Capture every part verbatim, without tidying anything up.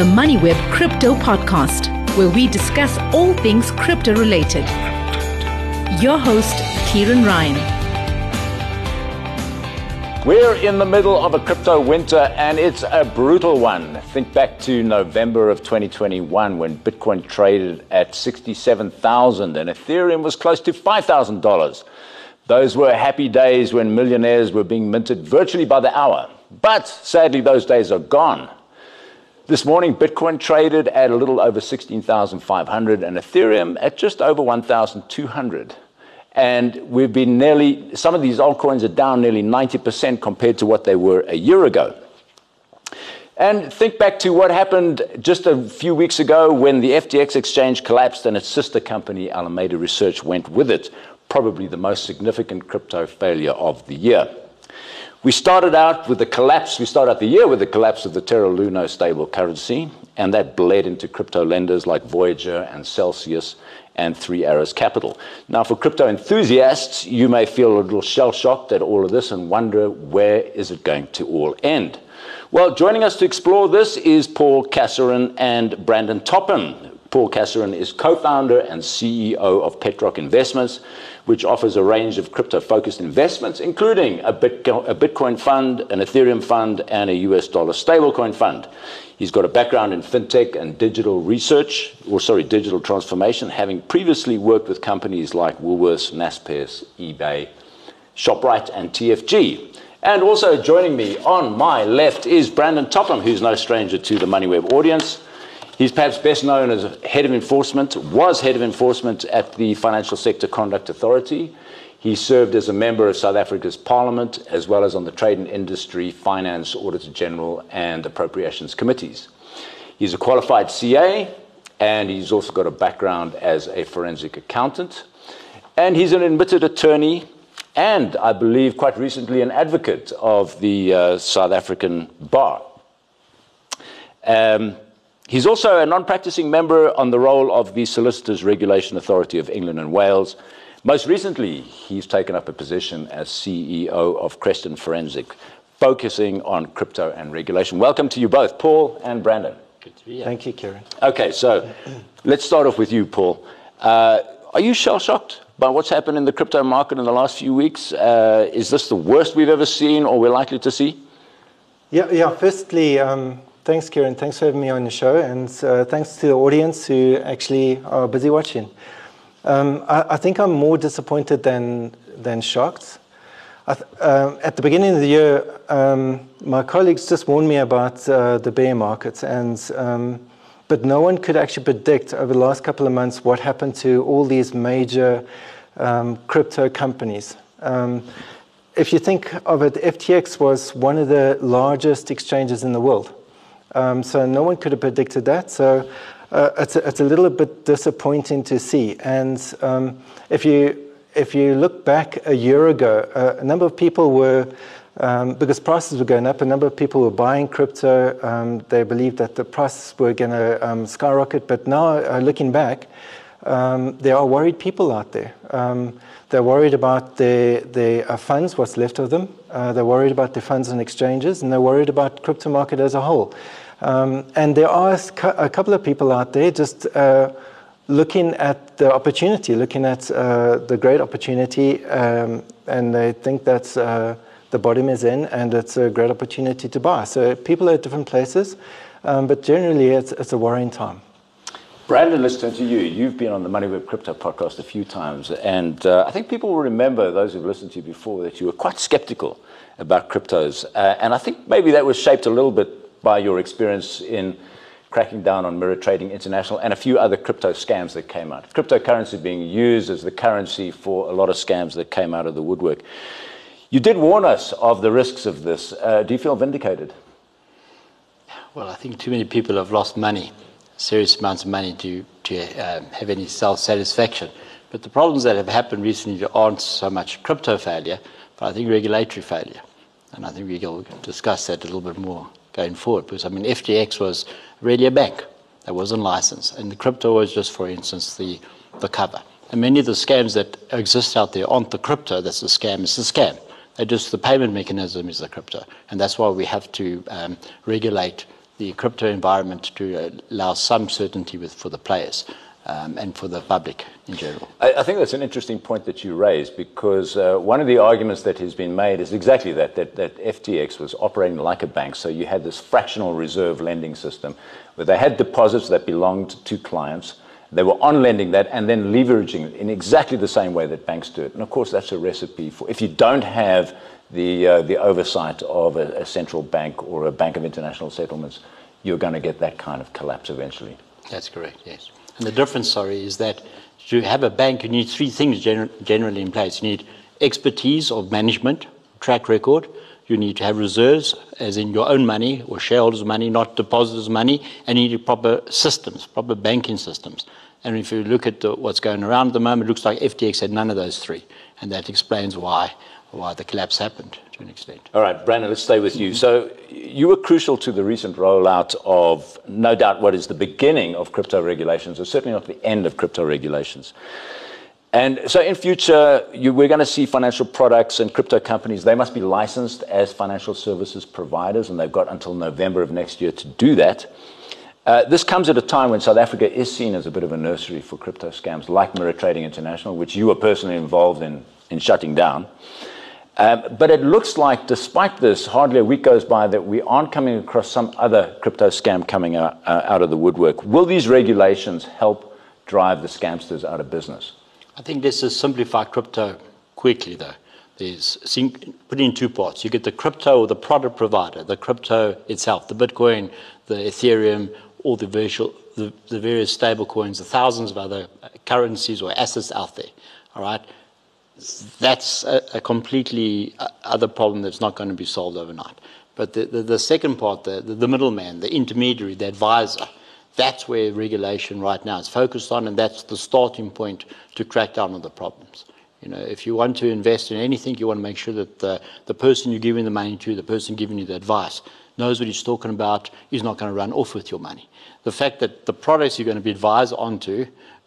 the MoneyWeb Crypto Podcast, where we discuss all things crypto related. Your host, Kieran Ryan. We're in the middle of a crypto winter, and it's a brutal one. Think back to November of twenty twenty-one when Bitcoin traded at sixty-seven thousand dollars and Ethereum was close to five thousand dollars. Those were happy days when millionaires were being minted virtually by the hour. But sadly, those days are gone. This morning, Bitcoin traded at a little over sixteen thousand five hundred dollars and Ethereum at just over one thousand two hundred dollars. And we've been nearly, some of these altcoins are down nearly ninety percent compared to what they were a year ago. And think back to what happened just a few weeks ago when the F T X exchange collapsed and its sister company, Alameda Research, went with it, probably the most significant crypto failure of the year. We started out with the collapse, we started out the year with the collapse of the Terra Luna stable currency, and that bled into crypto lenders like Voyager and Celsius and Three Arrows Capital. Now, for crypto enthusiasts, you may feel a little shell-shocked at all of this and wonder, where is it going to all end? Well, joining us to explore this is Paul Kasserin and Brandon Toppin. Paul Kasserin is co-founder and C E O of Petrock Investments, which offers a range of crypto-focused investments, including a Bitcoin fund, an Ethereum fund, and a U S dollar stablecoin fund. He's got a background in fintech and digital research, or sorry, digital transformation, having previously worked with companies like Woolworths, Naspers, eBay, ShopRite, and T F G. And also joining me on my left is Brandon Topham, who's no stranger to the MoneyWeb audience. He's perhaps best known as head of enforcement, was head of enforcement at the Financial Sector Conduct Authority. He served as a member of South Africa's Parliament, as well as on the Trade and Industry, Finance, Auditor General, and Appropriations Committees. He's a qualified C A, and he's also got a background as a forensic accountant. And he's an admitted attorney, and I believe quite recently an advocate of the uh, South African Bar. Um, He's also a non-practicing member on the role of the Solicitors Regulation Authority of England and Wales. Most recently, he's taken up a position as C E O of Creston Forensic, focusing on crypto and regulation. Welcome to you both, Paul and Brandon. Good to be here. Thank you, Kieran. Okay, so let's start off with you, Paul. Uh, are you shell-shocked by what's happened in the crypto market in the last few weeks? Uh, is this the worst we've ever seen or we're likely to see? Yeah, yeah. Firstly, um thanks, Kieran. Thanks for having me on the show, and uh, thanks to the audience who actually are busy watching. Um, I, I think I'm more disappointed than than shocked. I th um, at the beginning of the year, um, my colleagues just warned me about uh, the bear market, and um, but no one could actually predict over the last couple of months what happened to all these major um, crypto companies. Um, if you think of it, F T X was one of the largest exchanges in the world. Um, so no one could have predicted that. So uh, it's, a, it's a little bit disappointing to see. And um, if you if you look back a year ago, uh, a number of people were, um, because prices were going up, a number of people were buying crypto. Um, they believed that the prices were going to um, skyrocket. But now, uh, looking back, um, there are worried people out there. Um, they're worried about their, their uh, funds, what's left of them. Uh, they're worried about their funds and exchanges, and they're worried about crypto market as a whole. Um, and there are a couple of people out there just uh, looking at the opportunity, looking at uh, the great opportunity, um, and they think that uh, the bottom is in and it's a great opportunity to buy. So people are at different places, um, but generally it's, it's a worrying time. Brandon, let's turn to you. You've been on the MoneyWeb Crypto Podcast a few times, and uh, I think people will remember, those who've listened to you before, that you were quite skeptical about cryptos. Uh, and I think maybe that was shaped a little bit by your experience in cracking down on Mirror Trading International and a few other crypto scams that came out. Cryptocurrency being used as the currency for a lot of scams that came out of the woodwork. You did warn us of the risks of this. Uh, do you feel vindicated? Well, I think too many people have lost money, serious amounts of money, to, to um, have any self-satisfaction. But the problems that have happened recently aren't so much crypto failure, but I think regulatory failure. And I think we'll discuss that a little bit more going forward, because I mean F T X was really a bank that wasn't licensed, and the crypto was just, for instance, the the cover. And many of the scams that exist out there aren't the crypto that's the scam; it's the scam. They just, the payment mechanism is the crypto, and that's why we have to um, regulate the crypto environment to allow some certainty with for the players um, and for the public in general. I, I think that's an interesting point that you raised, because uh, one of the arguments that has been made is exactly that, that, that F T X was operating like a bank. So you had this fractional reserve lending system where they had deposits that belonged to clients. They were on-lending that and then leveraging it in exactly the same way that banks do it. And, of course, that's a recipe for, if you don't have the, uh, the oversight of a, a central bank or a bank of international settlements, you're going to get that kind of collapse eventually. That's correct, yes. And the difference, sorry, is that to have a bank, you need three things gen- generally in place. You need expertise of management, track record. You need to have reserves, as in your own money or shareholders' money, not depositors' money, and you need proper systems, proper banking systems. And if you look at the, what's going around at the moment, it looks like F T X had none of those three, and that explains why why the collapse happened to an extent. All right, Brandon, let's stay with you. So you were crucial to the recent rollout of, no doubt, what is the beginning of crypto regulations, or certainly not the end of crypto regulations. And so in future, you, we're going to see financial products and crypto companies, they must be licensed as financial services providers, and they've got until November of next year to do that. Uh, this comes at a time when South Africa is seen as a bit of a nursery for crypto scams, like Mirror Trading International, which you were personally involved in, in shutting down. Um, but it looks like, despite this, hardly a week goes by that we aren't coming across some other crypto scam coming out, uh, out of the woodwork. Will these regulations help drive the scamsters out of business? I think let's just simplify crypto quickly, though. There's put in two parts. You get the crypto or the product provider, the crypto itself, the Bitcoin, the Ethereum, all the virtual, the, the various stable coins, the thousands of other currencies or assets out there. All right, that's a, a completely other problem that's not going to be solved overnight. But the the, the second part, the the middleman, the intermediary, the advisor. That's where regulation right now is focused on, and that's the starting point to crack down on the problems. You know, if you want to invest in anything, you want to make sure that the, the person you're giving the money to, the person giving you the advice, knows what he's talking about, he's not going to run off with your money. The fact that the products you're going to be advised onto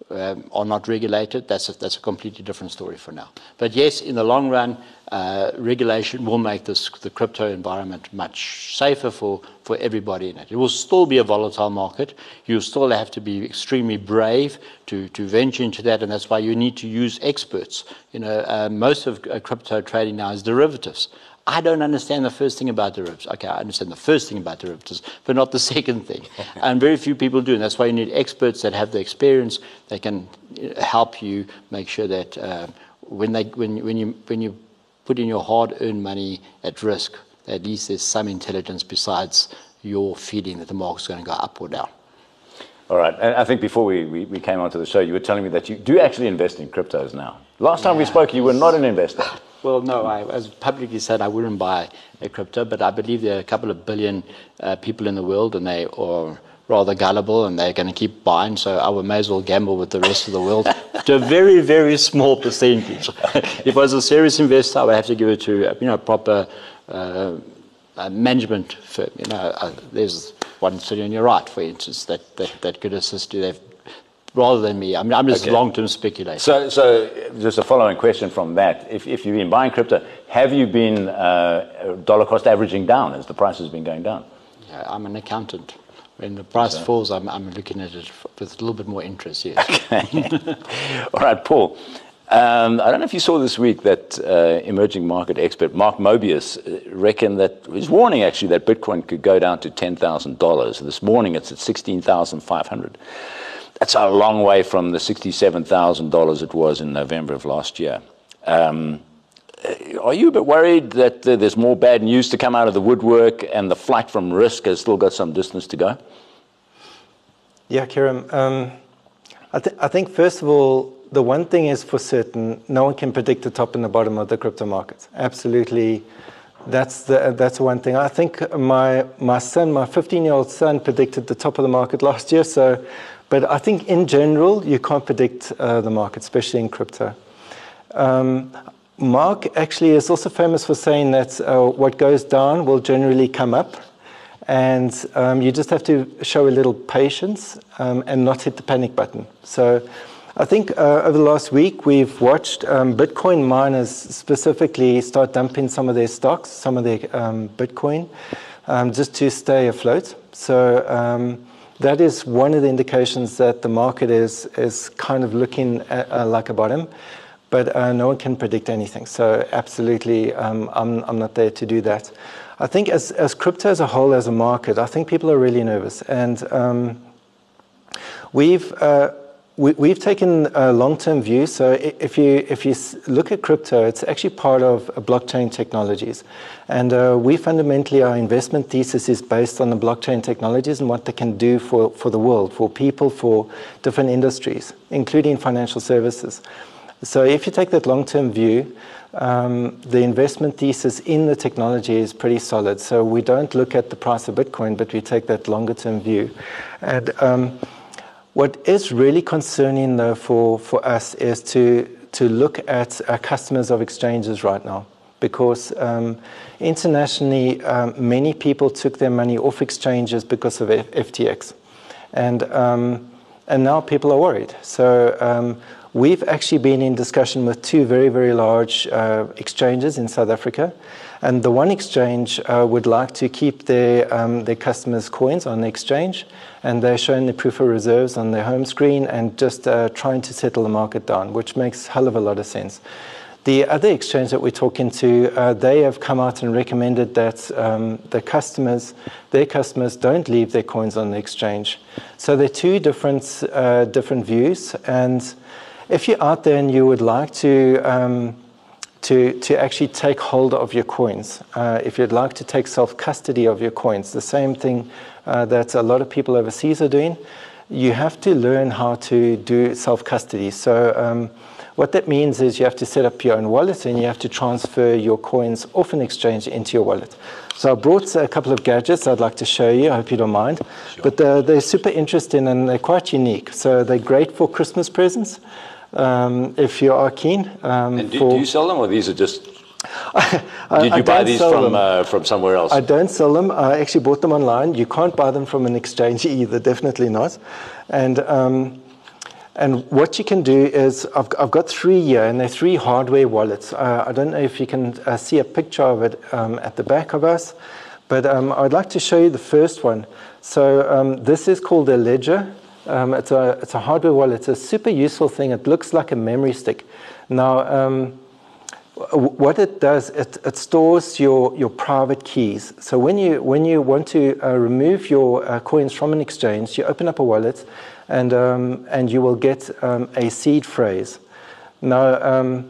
um, are not regulated, that's a, that's a completely different story for now. But yes, in the long run, uh, regulation will make this, the crypto environment much safer for, for everybody in it. It will still be a volatile market. You'll still have to be extremely brave to, to venture into that, and that's why you need to use experts. You know, uh, most of uh, crypto trading now is derivatives. I don't understand the first thing about derivatives. Okay, I understand the first thing about derivatives, but not the second thing. And very few people do, and that's why you need experts that have the experience that can help you make sure that uh, when they when when you when you put in your hard-earned money at risk, at least there's some intelligence besides your feeling that the market's going to go up or down. All right, and I think before we, we, we came onto the show, you were telling me that you do actually invest in cryptos now. Last time yeah. we spoke, you were not an investor. Well, no, I as publicly said I wouldn't buy a crypto, but I believe there are a couple of billion uh, people in the world, and they are rather gullible, and they're going to keep buying, so I would may as well gamble with the rest of the world to a very, very small percentage. If I was a serious investor, I would have to give it to you know, proper uh, a management firm. You know, uh, there's one sitting on your right, for instance, that, that, that could assist you. They've, rather than me. I mean, I'm just okay. long-term speculator. So, so just a following question from that. If, if you've been buying crypto, have you been uh, dollar cost averaging down as the price has been going down? Yeah, I'm an accountant. When the price so. falls, I'm, I'm looking at it with a little bit more interest, yes. Okay. All right, Paul. Um, I don't know if you saw this week that uh, emerging market expert Mark Mobius reckoned that, was warning actually that Bitcoin could go down to ten thousand dollars. This morning it's at sixteen thousand five hundred dollars. That's a long way from the sixty-seven thousand dollars it was in November of last year. Um, are you a bit worried that uh, there's more bad news to come out of the woodwork and the flight from risk has still got some distance to go? Yeah, Kieran. Um, I, th- I think, first of all, the one thing is for certain, no one can predict the top and the bottom of the crypto market. Absolutely. That's the that's one thing. I think my my son, my fifteen-year-old son, predicted the top of the market last year. So, but I think in general you can't predict uh, the market, especially in crypto. Um, Mark actually is also famous for saying that uh, what goes down will generally come up, and um, you just have to show a little patience um, and not hit the panic button. So. I think uh, over the last week, we've watched um, Bitcoin miners specifically start dumping some of their stocks, some of their um, Bitcoin. um, just to stay afloat. So um, that is one of the indications that the market is, is kind of looking at, uh, like a bottom. But uh, no one can predict anything. So absolutely, um, I'm, I'm not there to do that. I think as, as crypto as a whole, as a market, I think people are really nervous. And um, we've, uh, we, we've taken a long-term view. So if you, if you look at crypto, it's actually part of blockchain technologies. And uh, we fundamentally, our investment thesis is based on the blockchain technologies and what they can do for, for the world, for people, for different industries, including financial services. So if you take that long-term view, um, the investment thesis in the technology is pretty solid. So we don't look at the price of Bitcoin, but we take that longer-term view. And um, what is really concerning, though, for, for us is to, to look at our customers of exchanges right now. Because um, internationally, um, many people took their money off exchanges because of F T X. And, um, and now people are worried. So. Um, We've actually been in discussion with two very, very large uh, exchanges in South Africa. And the one exchange uh, would like to keep their, um, their customers' coins on the exchange. And they're showing the proof of reserves on their home screen and just uh, trying to settle the market down, which makes a hell of a lot of sense. The other exchange that we're talking to, uh, they have come out and recommended that um, the customers, their customers don't leave their coins on the exchange. So they're two different, uh, different views. And if you're out there and you would like to, um, to, to actually take hold of your coins, uh, if you'd like to take self-custody of your coins, the same thing uh, that a lot of people overseas are doing, you have to learn how to do self-custody. So um, what that means is you have to set up your own wallet and you have to transfer your coins off an exchange into your wallet. So I brought a couple of gadgets I'd like to show you. I hope you don't mind. Sure. But they're, they're super interesting and they're quite unique. So they're great for Christmas presents. Um, if you are keen. Um, and do, for do you sell them, or these are just, I, I, did you I buy these from, uh, from somewhere else? I don't sell them. I actually bought them online. You can't buy them from an exchange either, definitely not. And, um, and what you can do is, I've, I've got three here, and they're three hardware wallets. Uh, I don't know if you can uh, see a picture of it um, at the back of us, but um, I'd like to show you the first one. So um, this is called a Ledger. Um, it's, a, it's a hardware wallet. It's a super useful thing. It looks like a memory stick. Now, um, what it does, it, it stores your, your private keys. So when you, when you want to uh, remove your uh, coins from an exchange, you open up a wallet, and, um, and you will get um, a seed phrase. Now, um,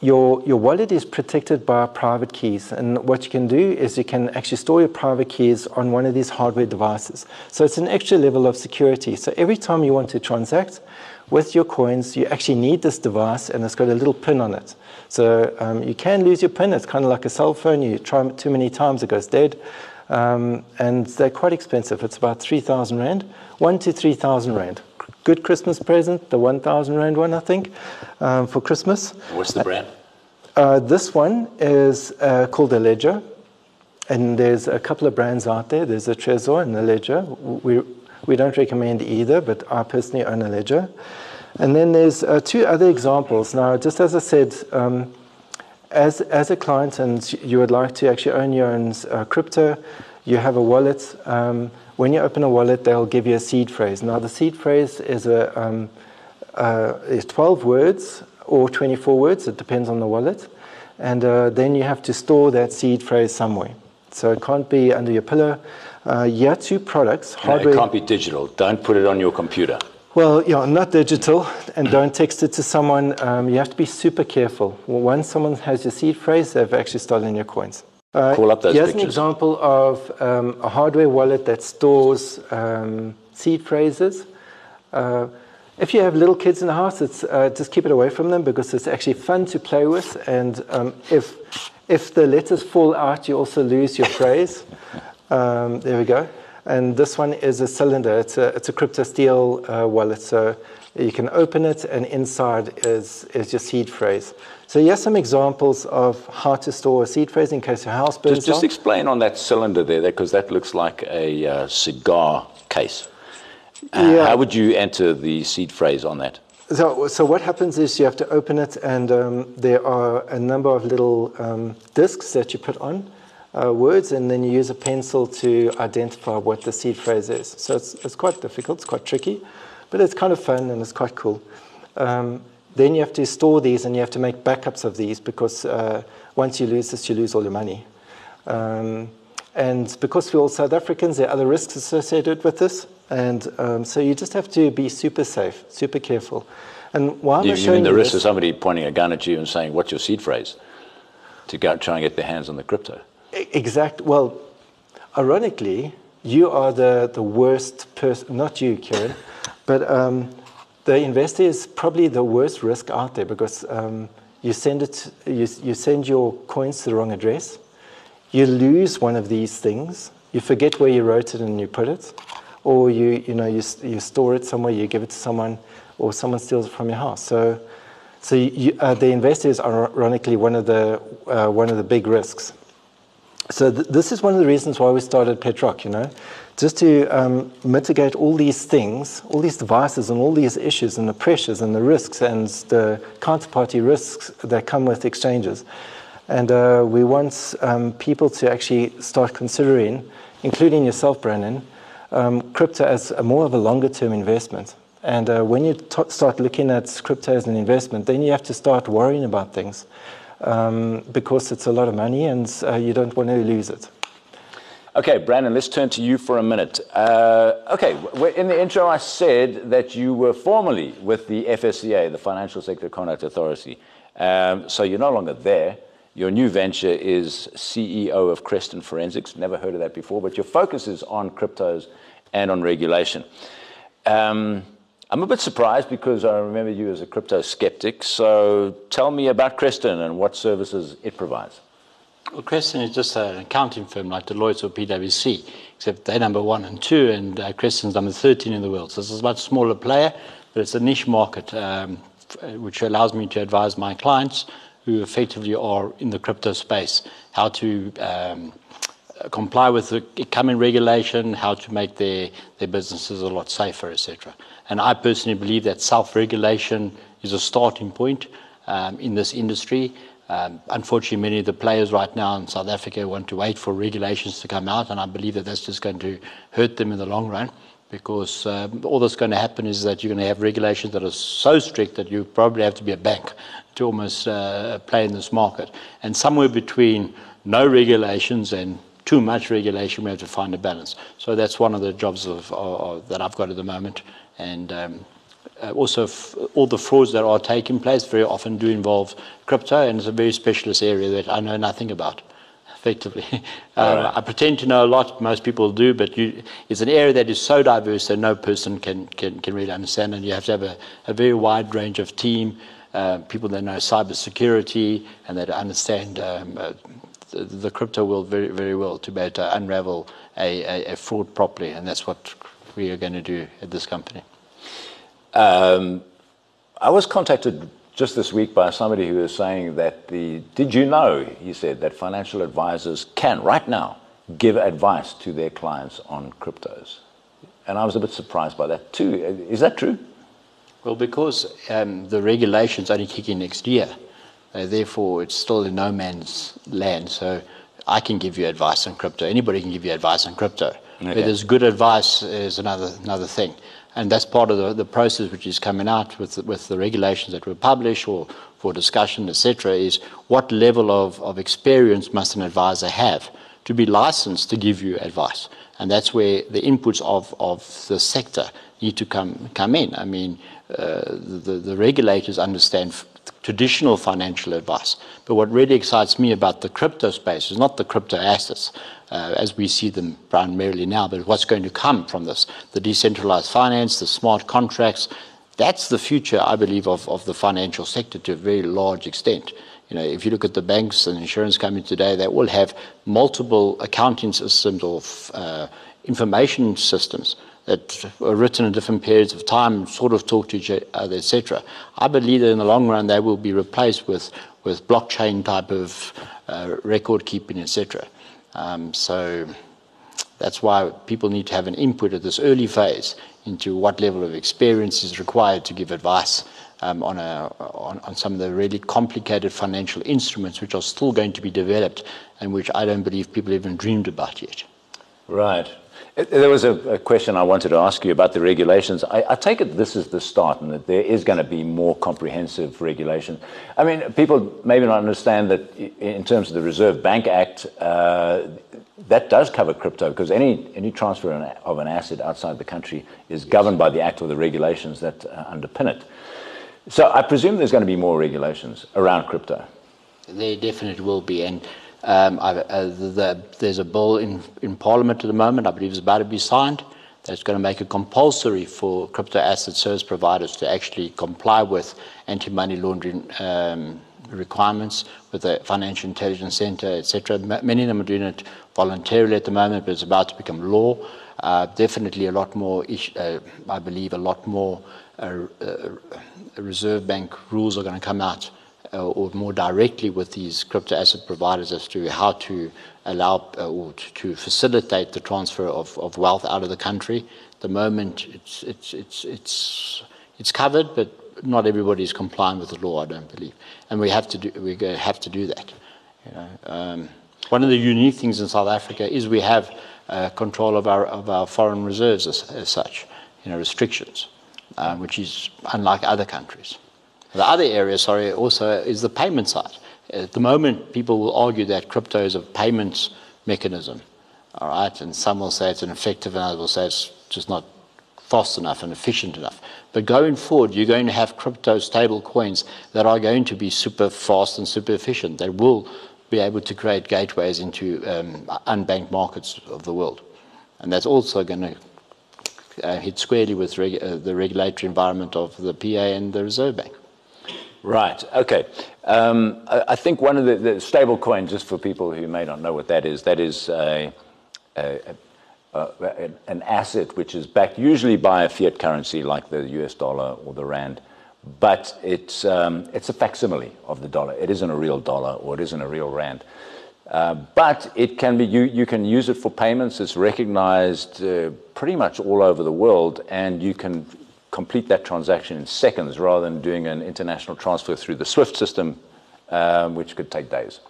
your, your wallet is protected by private keys. And what you can do is you can actually store your private keys on one of these hardware devices. So it's an extra level of security. So every time you want to transact with your coins, you actually need this device, and it's got a little pin on it. So um, you can lose your pin. It's kind of like a cell phone. You try it too many times, it goes dead. Um, and they're quite expensive. It's about three thousand rand, one to three thousand rand. Good Christmas present, the one thousand rand one, I think, um, for Christmas. What's the brand? Uh, this one is uh, called a Ledger, and there's a couple of brands out there. There's a Trezor and a Ledger. We, we don't recommend either, but I personally own a Ledger. And then there's uh, two other examples. Now, just as I said, um, as, as a client, and you would like to actually own your own uh, crypto, you have a wallet. Um, When you open a wallet, they'll give you a seed phrase. Now, the seed phrase is, a, um, uh, is twelve words or twenty-four words. It depends on the wallet. And uh, then you have to store that seed phrase somewhere. So it can't be under your pillow. Uh, you have two products. Hardware. No, it can't be digital. Don't put it on your computer. Well, yeah, not digital, and don't text it to someone. Um, you have to be super careful. Once someone has your seed phrase, they've actually stolen your coins. Uh, Call up those here's pictures. An example of um, a hardware wallet that stores um, seed phrases. Uh, if you have little kids in the house, it's, uh, just keep it away from them, because it's actually fun to play with. And um, if, if the letters fall out, you also lose your phrase. Um, there we go. And this one is a cylinder. It's a, it's a Crypto Steel uh, wallet. So you can open it, and inside is, is your seed phrase. So here's some examples of how to store a seed phrase in case your house burns down. Just, just explain on that cylinder there, because that looks like a uh, cigar case. Uh, yeah. How would you enter the seed phrase on that? So, so what happens is you have to open it, and um, there are a number of little um, discs that you put on. uh, words, and then you use a pencil to identify what the seed phrase is. So it's, it's quite difficult, it's quite tricky, but it's kind of fun and it's quite cool. Um, then you have to store these and you have to make backups of these, because uh, once you lose this, you lose all your money. Um, and because we're all South Africans, there are other risks associated with this. And um, so you just have to be super safe, super careful. And why am I showing you this? You mean the risk of somebody pointing a gun at you and saying, what's your seed phrase? To go try and get their hands on the crypto. Exactly. Well, ironically, you are the, the worst person, not you, Kieran, but um, the investor is probably the worst risk out there, because um, you send it, you, you send your coins to the wrong address, you lose one of these things, you forget where you wrote it and you put it, or you, you know, you, you store it somewhere, you give it to someone, or someone steals it from your house. So, so you, uh, the investor is ironically one of the uh, one of the big risks. So th this is one of the reasons why we started Petrock, you know, just to um, mitigate all these things, all these devices and all these issues and the pressures and the risks and the counterparty risks that come with exchanges. And uh, we want um, people to actually start considering, including yourself, Brandon, um, crypto as a more of a longer term investment. And uh, when you t start looking at crypto as an investment, then you have to start worrying about things, um, because it's a lot of money and uh, you don't want to lose it. Okay, Brandon, let's turn to you for a minute. Uh, okay, in the intro I said that you were formerly with the F S C A, the Financial Sector Conduct Authority. Um, so you're no longer there. Your new venture is C E O of Creston Forensics. Never heard of that before, but your focus is on cryptos and on regulation. Um, I'm a bit surprised because I remember you as a crypto skeptic. So tell me about Creston and what services it provides. Well, Creston is just an accounting firm like Deloitte or P W C, except they're number one and two, and uh, Creston's number thirteen in the world. So this is a much smaller player, but it's a niche market, um, which allows me to advise my clients who effectively are in the crypto space how to um, comply with the coming regulation, how to make their, their businesses a lot safer, et cetera. And I personally believe that self-regulation is a starting point um, in this industry. Um, unfortunately, many of the players right now in South Africa want to wait for regulations to come out, and I believe that that's just going to hurt them in the long run, because um, all that's going to happen is that you're going to have regulations that are so strict that you probably have to be a bank to almost uh, play in this market. And somewhere between no regulations and too much regulation, we have to find a balance. So that's one of the jobs of, of, of, that I've got at the moment. And um, Uh, also, f all the frauds that are taking place very often do involve crypto, and it's a very specialist area that I know nothing about, effectively. um, right. I pretend to know a lot, most people do, but you, it's an area that is so diverse that no person can, can, can really understand, and you have to have a, a very wide range of team, uh, people that know cybersecurity and that understand um, uh, the, the crypto world very, very well to be able to unravel a, a, a fraud properly, and that's what we are going to do at this company. Um, I was contacted just this week by somebody who was saying that the, did you know, he said, that financial advisors can right now give advice to their clients on cryptos. And I was a bit surprised by that too. Is that true? Well, because um, the regulations only kick in next year. Uh, therefore, it's still in no man's land. So I can give you advice on crypto. Anybody can give you advice on crypto. Okay. But there's good advice is another, another thing. And that's part of the, the process which is coming out with, with the regulations that were published or for discussion, et cetera, is what level of, of experience must an advisor have to be licensed to give you advice. And that's where the inputs of, of the sector need to come, come in. I mean, uh, the, the regulators understand f traditional financial advice. But what really excites me about the crypto space is not the crypto assets, Uh, as we see them primarily now, but what's going to come from this, the decentralized finance, the smart contracts. That's the future, I believe, of, of the financial sector to a very large extent. You know, if you look at the banks and insurance companies today, they all have multiple accounting systems or uh, information systems that are written in different periods of time, sort of talk to each other, et cetera. I believe that in the long run, they will be replaced with, with blockchain type of uh, record keeping, et cetera. Um, so that's why people need to have an input at this early phase into what level of experience is required to give advice um, on, a, on, on some of the really complicated financial instruments which are still going to be developed and which I don't believe people even dreamed about yet. Right. There was a, a question I wanted to ask you about the regulations. I, I take it this is the start and that there is going to be more comprehensive regulation. I mean, people maybe not understand that in terms of the Reserve Bank Act, uh, that does cover crypto because any, any transfer of an asset outside the country is governed by the Act or the regulations that uh, underpin it. So I presume there's going to be more regulations around crypto. There definitely will be. And Um, I, uh, the, the, there's a bill in, in Parliament at the moment, I believe it's about to be signed, that's going to make it compulsory for crypto asset service providers to actually comply with anti-money laundering um, requirements with the Financial Intelligence Centre, et cetera. Many of them are doing it voluntarily at the moment, but it's about to become law. Uh, definitely a lot more, uh, I believe, a lot more uh, uh, Reserve Bank rules are going to come out, or more directly with these crypto asset providers as to how to allow uh, or to facilitate the transfer of, of wealth out of the country. At the moment, it's, it's, it's, it's, it's covered, but not everybody is compliant with the law, I don't believe. And we have to do, we have to do that. You know, um, one of the unique things in South Africa is we have uh, control of our, of our foreign reserves as, as such, you know, restrictions, uh, which is unlike other countries. The other area, sorry, also is the payment side. At the moment, people will argue that crypto is a payments mechanism, all right? And some will say it's ineffective, and others will say it's just not fast enough and efficient enough. But going forward, you're going to have crypto stable coins that are going to be super fast and super efficient. They will be able to create gateways into um, unbanked markets of the world. And that's also going to uh, hit squarely with reg uh, the regulatory environment of the P A and the Reserve Bank. Right. Okay. Um, I think one of the, the stable coins, just for people who may not know what that is, that is a, a, a, a, an asset which is backed usually by a fiat currency like the U S dollar or the rand, but it's um, it's a facsimile of the dollar. It isn't a real dollar or it isn't a real rand, uh, but it can be. You you can use it for payments. It's recognized uh, pretty much all over the world, and you can complete that transaction in seconds rather than doing an international transfer through the SWIFT system, um, which could take days.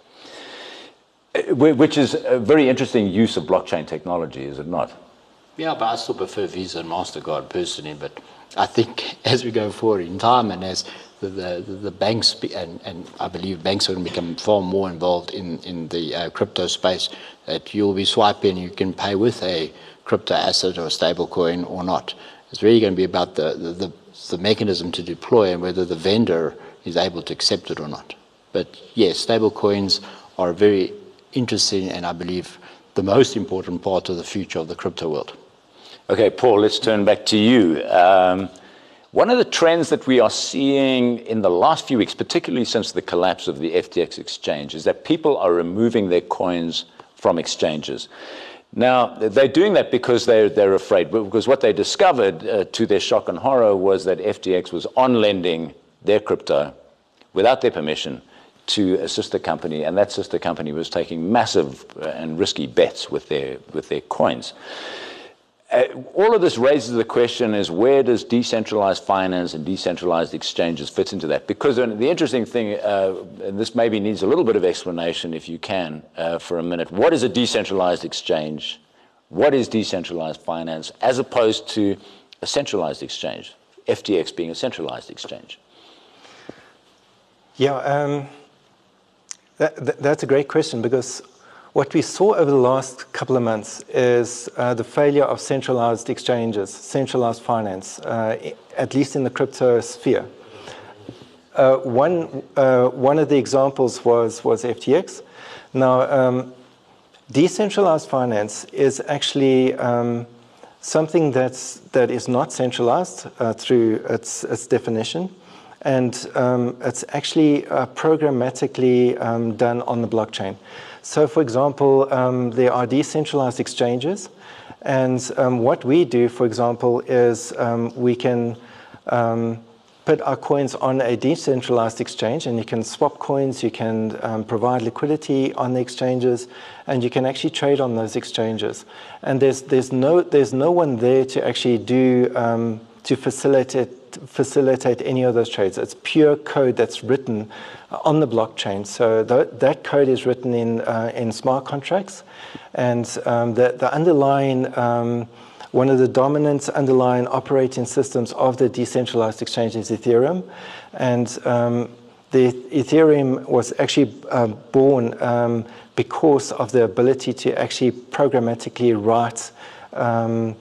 Which is a very interesting use of blockchain technology, is it not? Yeah, but I still prefer Visa and MasterCard personally, but I think as we go forward in time and as the, the, the banks, be, and, and I believe banks are going to become far more involved in, in the uh, crypto space, that you'll be swiping, you can pay with a crypto asset or a stable coin or not. It's really going to be about the, the, the mechanism to deploy and whether the vendor is able to accept it or not. But yes, stable coins are very interesting and I believe the most important part of the future of the crypto world. Okay, Paul, let's turn back to you. Um, one of the trends that we are seeing in the last few weeks, particularly since the collapse of the F T X exchange, is that people are removing their coins from exchanges. Now, they're doing that because they're, they're afraid, because what they discovered uh, to their shock and horror was that F T X was on-lending their crypto without their permission to a sister company, and that sister company was taking massive and risky bets with their, with their coins. Uh, all of this raises the question is where does decentralized finance and decentralized exchanges fit into that? Because the interesting thing, uh, and this maybe needs a little bit of explanation if you can uh, for a minute, what is a decentralized exchange? What is decentralized finance as opposed to a centralized exchange, F T X being a centralized exchange? Yeah, um, that, that, that's a great question because what we saw over the last couple of months is uh, the failure of centralized exchanges, centralized finance, uh, at least in the crypto sphere. Uh, one, uh, one of the examples was, was F T X. Now, um, decentralized finance is actually um, something that's, that is not centralized uh, through its, its definition, and um, it's actually uh, programmatically um, done on the blockchain. So, for example, um, there are decentralized exchanges, and um, what we do, for example, is um, we can um, put our coins on a decentralized exchange, and you can swap coins, you can um, provide liquidity on the exchanges, and you can actually trade on those exchanges. And there's, there's, no, there's no one there to actually do, um, to facilitate facilitate any of those trades. It's pure code that's written on the blockchain. So th that code is written in uh, in smart contracts, and um, the, the underlying um, one of the dominant underlying operating systems of the decentralized exchange is Ethereum, and um, the Ethereum was actually uh, born um, because of the ability to actually programmatically write um,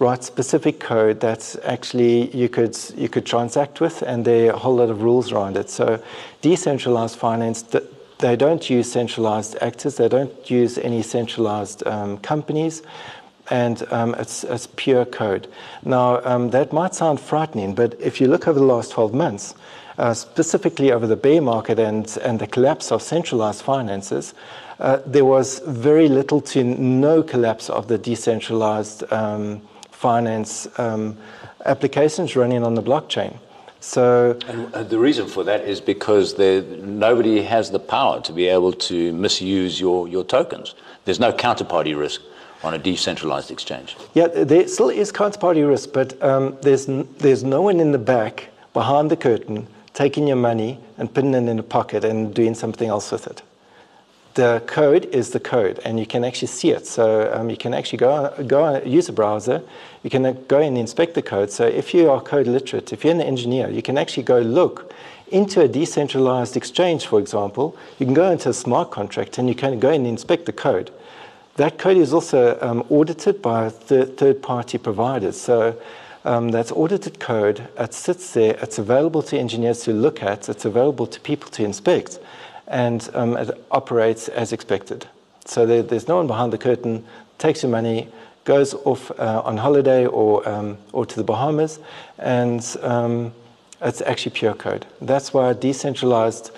write specific code that's actually you could you could transact with, and there are a whole lot of rules around it. So decentralized finance, they don't use centralized actors, they don't use any centralized um, companies, and um, it's, it's pure code. Now um, that might sound frightening, but if you look over the last twelve months, uh, specifically over the bear market and, and the collapse of centralized finances, uh, there was very little to no collapse of the decentralized um, finance um, applications running on the blockchain. So, and the reason for that is because there, nobody has the power to be able to misuse your, your tokens. There's no counterparty risk on a decentralized exchange. Yeah, there still is counterparty risk, but um, there's, there's no one in the back, behind the curtain, taking your money and putting it in a pocket and doing something else with it. The code is the code, and you can actually see it. So um, you can actually go, go use a browser, you can go and inspect the code. So if you are code literate, if you're an engineer, you can actually go look into a decentralized exchange, for example. You can go into a smart contract and you can go and inspect the code. That code is also um, audited by th third-party providers. So um, that's audited code, it sits there, it's available to engineers to look at, it's available to people to inspect, and um, it operates as expected. So there, there's no one behind the curtain, takes your money, goes off uh, on holiday or, um, or to the Bahamas, and um, it's actually pure code. That's why decentralized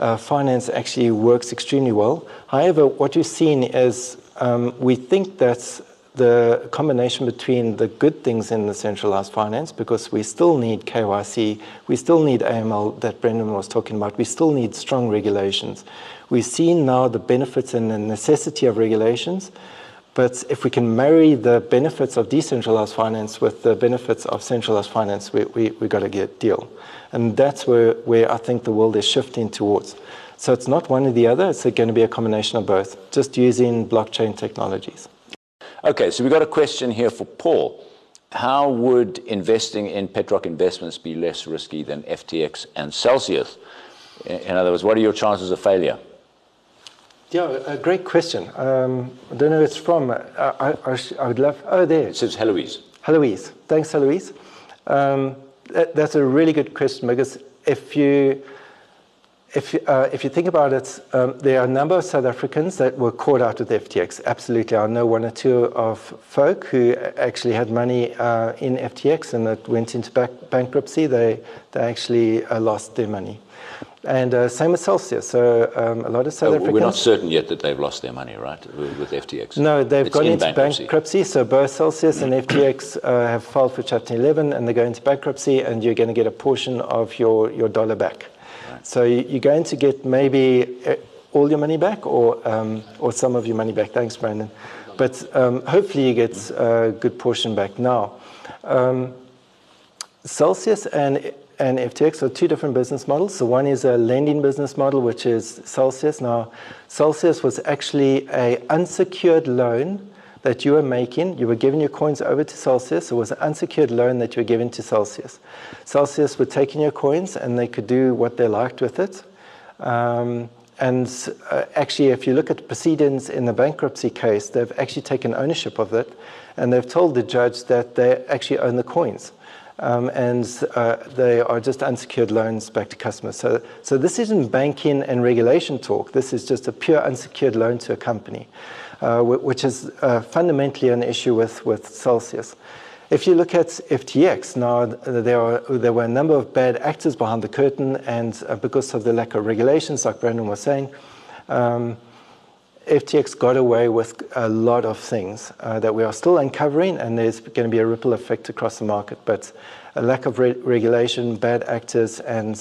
uh, finance actually works extremely well. However, what you've seen is um, we think that's the combination between the good things in the centralized finance, because we still need K Y C, we still need A M L that Brendan was talking about, we still need strong regulations. We've seen now the benefits and the necessity of regulations, but if we can marry the benefits of decentralized finance with the benefits of centralized finance, we, we, we got to get a deal. And that's where, where I think the world is shifting towards. So it's not one or the other, it's going to be a combination of both, just using blockchain technologies. Okay, so we've got a question here for Paul. How would investing in Petrock Investments be less risky than F T X and Celsius? In other words, what are your chances of failure? Yeah, a great question. Um, I don't know who it's from. I, I, I would love, oh, there. It says Heloise. Heloise. Thanks, Heloise. Um, that, that's a really good question, because if you, If, uh, if you think about it, um, there are a number of South Africans that were caught out with F T X, absolutely. I know one or two of folk who actually had money uh, in F T X and that went into back bankruptcy. They, they actually uh, lost their money. And uh, same with Celsius. So um, a lot of South oh, Africans... We're not certain yet that they've lost their money, right, with F T X? No, they've it's gone in into bankruptcy. bankruptcy. So both Celsius and F T X uh, have filed for Chapter eleven, and they go into bankruptcy, and you're going to get a portion of your, your dollar back. So you're going to get maybe all your money back, or, um, or some of your money back. Thanks, Brandon. But um, hopefully you get a good portion back now. Um, Celsius and, and F T X are two different business models. So one is a lending business model, which is Celsius. Now, Celsius was actually an unsecured loan that you were making. You were giving your coins over to Celsius. It was an unsecured loan that you were giving to Celsius. Celsius were taking your coins, and they could do what they liked with it. Um, and uh, actually, if you look at the proceedings in the bankruptcy case, they've actually taken ownership of it, and they've told the judge that they actually own the coins. Um, and uh, they are just unsecured loans back to customers. So, so this isn't banking and regulation talk. This is just a pure unsecured loan to a company, uh, which is uh, fundamentally an issue with, with Celsius. If you look at F T X, now there, are, there were a number of bad actors behind the curtain, and uh, because of the lack of regulations, like Brandon was saying, um, F T X got away with a lot of things uh, that we are still uncovering, and there's going to be a ripple effect across the market. But a lack of re regulation, bad actors, and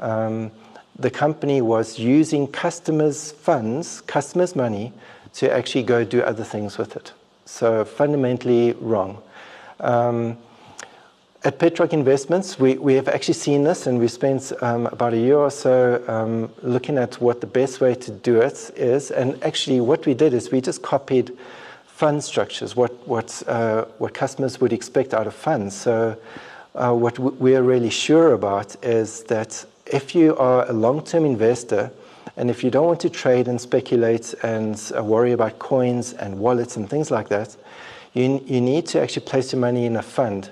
um, the company was using customers' funds, customers' money, to actually go do other things with it. So fundamentally wrong. Um, At Petrock Investments, we, we have actually seen this, and we spent um, about a year or so um, looking at what the best way to do it is. And actually what we did is we just copied fund structures, what, what, uh, what customers would expect out of funds. So uh, what we're really sure about is that if you are a long-term investor, and if you don't want to trade and speculate and uh, worry about coins and wallets and things like that, you, you need to actually place your money in a fund.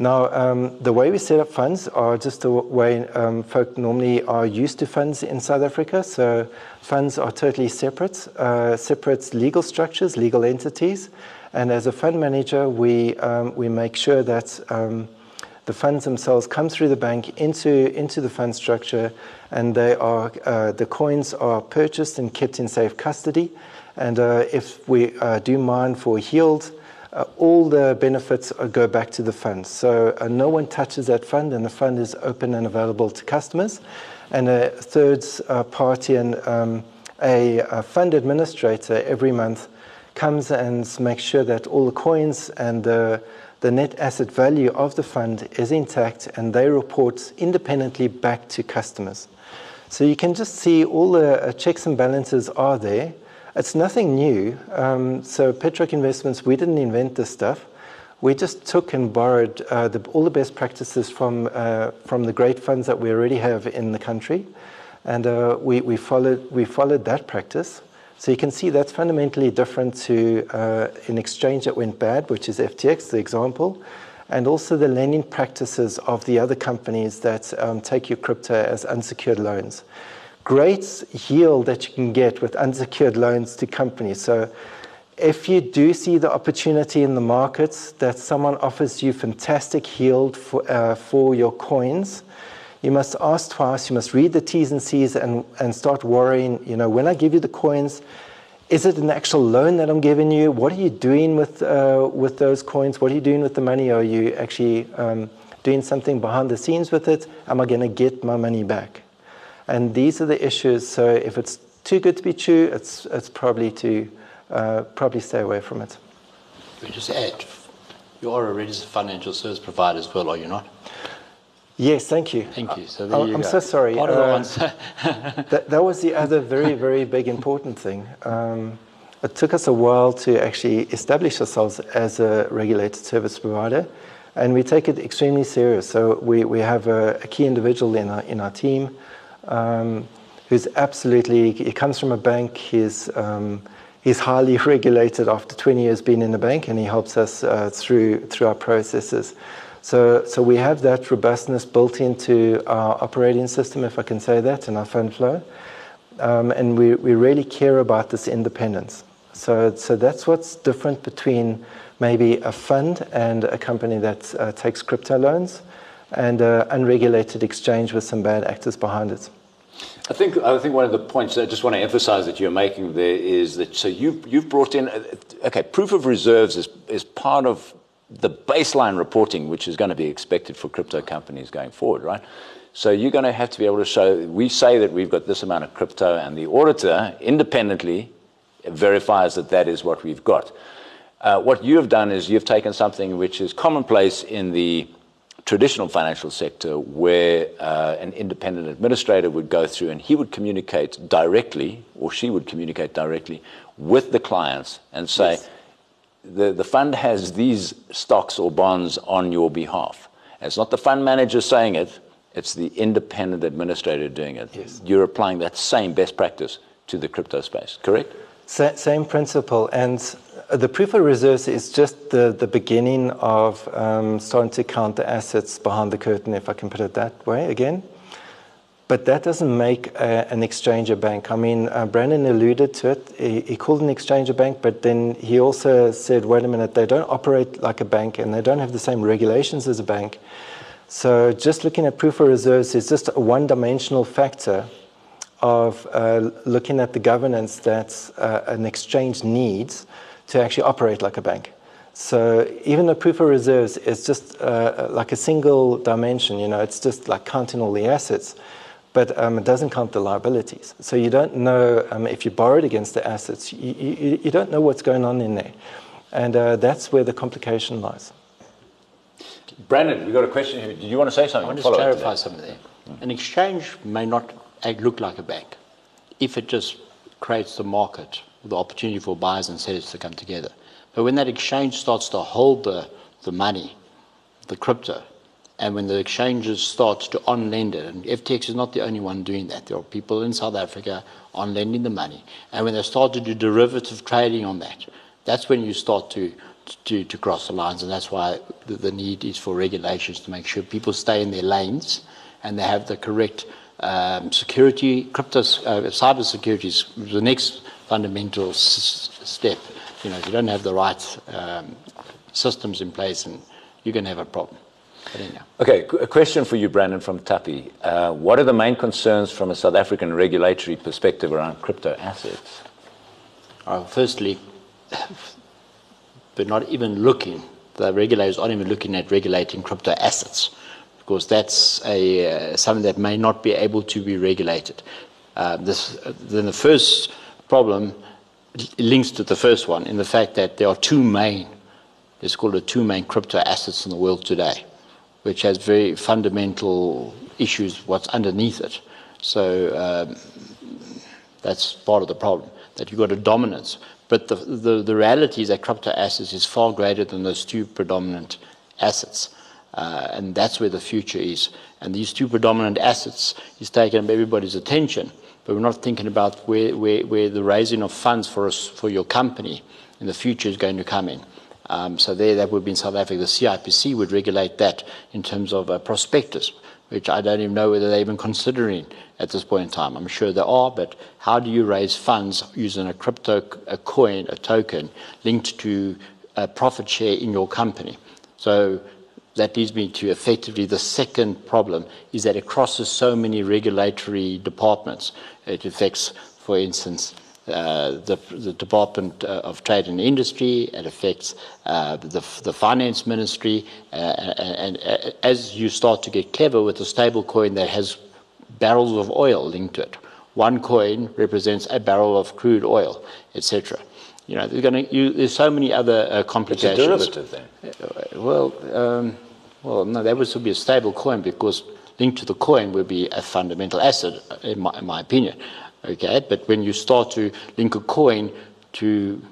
Now, um, the way we set up funds are just the way um, folk normally are used to funds in South Africa. So funds are totally separate, uh, separate legal structures, legal entities. And as a fund manager, we, um, we make sure that um, the funds themselves come through the bank into, into the fund structure, and they are, uh, the coins are purchased and kept in safe custody. And uh, if we uh, do mine for yield, Uh, all the benefits go back to the fund. So uh, no one touches that fund, and the fund is open and available to customers. And a third uh, party and um, a, a fund administrator every month comes and makes sure that all the coins and the, the net asset value of the fund is intact, and they report independently back to customers. So you can just see all the uh, checks and balances are there. It's nothing new. Um, so Petrock Investments, we didn't invent this stuff. We just took and borrowed uh, the, all the best practices from, uh, from the great funds that we already have in the country. And uh, we, we, followed, we followed that practice. So you can see that's fundamentally different to uh, an exchange that went bad, which is F T X, the example, and also the lending practices of the other companies that um, take your crypto as unsecured loans. Great yield that you can get with unsecured loans to companies. So if you do see the opportunity in the markets that someone offers you fantastic yield for, uh, for your coins, you must ask twice, you must read the T's and C's and, and start worrying, you know, when I give you the coins, is it an actual loan that I'm giving you? What are you doing with, uh, with those coins? What are you doing with the money? Are you actually um, doing something behind the scenes with it? Am I going to get my money back? And these are the issues. So if it's too good to be true, it's it's probably to uh, probably stay away from it. Can you just add, you are a registered financial service provider as well, are you not? Yes, thank you. Thank you. So there I, you I'm go. so sorry. Uh, that, that was the other very very big important thing. Um, it took us a while to actually establish ourselves as a regulated service provider, and we take it extremely serious. So we we have a, a key individual in our in our team. Um, who's absolutely, he comes from a bank, he's, um, he's highly regulated after twenty years being in the bank, and he helps us uh, through through our processes. So, so we have that robustness built into our operating system, if I can say that, and our fund flow. Um, and we, we really care about this independence. So, so that's what's different between maybe a fund and a company that uh, takes crypto loans and uh, unregulated exchange with some bad actors behind it. I think I think one of the points that I just want to emphasize that you're making there is that so you've you've brought in okay proof of reserves is is part of the baseline reporting which is going to be expected for crypto companies going forward, right? So you're going to have to be able to show, we say that we've got this amount of crypto, and the auditor independently verifies that that is what we've got. Uh, what you have done is you've taken something which is commonplace in the traditional financial sector, where uh, an independent administrator would go through and he would communicate directly, or she would communicate directly with the clients and say, yes, the, the fund has these stocks or bonds on your behalf. And it's not the fund manager saying it, it's the independent administrator doing it. Yes. You're applying that same best practice to the crypto space, correct? Sa- same principle. And the proof of reserves is just the, the beginning of um, starting to count the assets behind the curtain, if I can put it that way again. But that doesn't make a, an exchange a bank. I mean, uh, Brandon alluded to it. He, he called an exchange a bank, but then he also said, wait a minute, they don't operate like a bank, and they don't have the same regulations as a bank. So just looking at proof of reserves is just a one-dimensional factor of uh, looking at the governance that uh, an exchange needs to actually operate like a bank. So even a proof of reserves is just uh, like a single dimension, you know, it's just like counting all the assets, but um, it doesn't count the liabilities. So you don't know um, if you borrowed against the assets, you, you, you don't know what's going on in there. And uh, that's where the complication lies. Brandon, we've got a question here. Did you want to say something? I want to just clarify something there. Mm. An exchange may not look like a bank if it just creates the market, the opportunity for buyers and sellers to come together. But when that exchange starts to hold the, the money, the crypto, and when the exchanges start to on-lend it, and F T X is not the only one doing that. There are people in South Africa on-lending the money. And when they start to do derivative trading on that, that's when you start to, to, to cross the lines. And that's why the, the need is for regulations to make sure people stay in their lanes and they have the correct um, security, crypto, uh, cyber security is the next fundamental s step. You know, if you don't have the right um, systems in place, and you're going to have a problem. Okay, a question for you, Brandon, from Tapi. Uh, what are the main concerns from a South African regulatory perspective around crypto assets? Uh, firstly, they're not even looking, the regulators aren't even looking at regulating crypto assets, because that's a, uh, something that may not be able to be regulated. Uh, this, uh, then the first problem links to the first one in the fact that there are two main, it's called the two main crypto assets in the world today, which has very fundamental issues, what's underneath it. So um, that's part of the problem, that you've got a dominance. But the, the, the reality is that crypto assets is far greater than those two predominant assets. Uh, and that's where the future is. And these two predominant assets is taking up everybody's attention. But we're not thinking about where, where, where the raising of funds for, us, for your company in the future is going to come in. Um, so there, that would be in South Africa. The C I P C would regulate that in terms of a prospectus, which I don't even know whether they're even considering at this point in time. I'm sure they are, but how do you raise funds using a crypto, a coin, a token linked to a profit share in your company? So that leads me to effectively the second problem, is that it crosses so many regulatory departments. It affects, for instance, Uh, the, the Department uh, of Trade and Industry, it affects uh, the, the Finance Ministry, uh, and, and, and as you start to get clever with a stable coin that has barrels of oil linked to it. One coin represents a barrel of crude oil, et cetera. You know, they're gonna, you, there's so many other uh, complications. It's a derivative then. Well, um, well, no, that would still be a stable coin, because linked to the coin would be a fundamental asset, in my, in my opinion. Okay, but when you start to link a coin to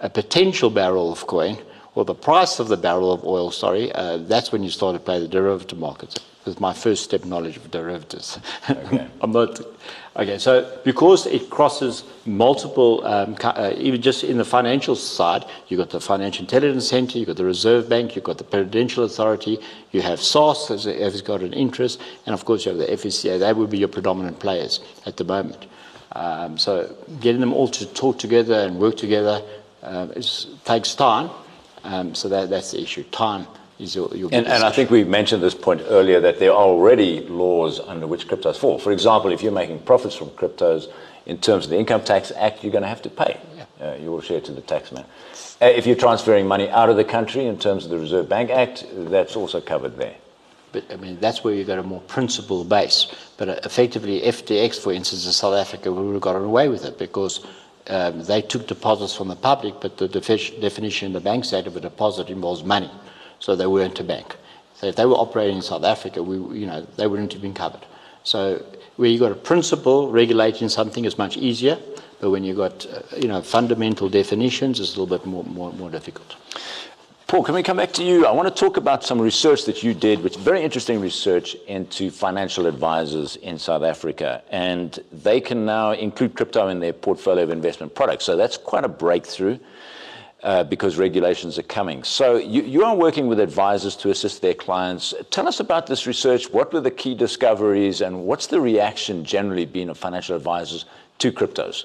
a potential barrel of coin, or the price of the barrel of oil, sorry, uh, that's when you start to play the derivative markets. That's my first step knowledge of derivatives. Okay. I'm not, okay, so because it crosses multiple, um, uh, even just in the financial side, you've got the Financial Intelligence Centre, you've got the Reserve Bank, you've got the Prudential Authority, you have S A R S, has got an interest, and of course you have the F S C A. They would be your predominant players at the moment. Um, so getting them all to talk together and work together uh, is, takes time. Um, so that, that's the issue. Time is your, your and, and I think we mentioned this point earlier, that there are already laws under which cryptos fall. For example, if you're making profits from cryptos, in terms of the Income Tax Act, you're going to have to pay yeah. uh, your share to the taxman. Uh, if you're transferring money out of the country, in terms of the Reserve Bank Act, that's also covered there. But, I mean, that's where you've got a more principle base. But effectively, F T X, for instance, in South Africa, we would have gotten away with it, because um, they took deposits from the public, but the defi definition in the Banks Act of a deposit involves money, so they weren't a bank. So if they were operating in South Africa, we, you know, they wouldn't have been covered. So where you've got a principle regulating something is much easier, but when you've got uh, you know, fundamental definitions, it's a little bit more, more, more difficult. Paul, can we come back to you? I want to talk about some research that you did, which is very interesting research into financial advisors in South Africa, and they can now include crypto in their portfolio of investment products. So that's quite a breakthrough uh, because regulations are coming. So you, you are working with advisors to assist their clients. Tell us about this research. What were the key discoveries, and what's the reaction generally been of financial advisors to cryptos?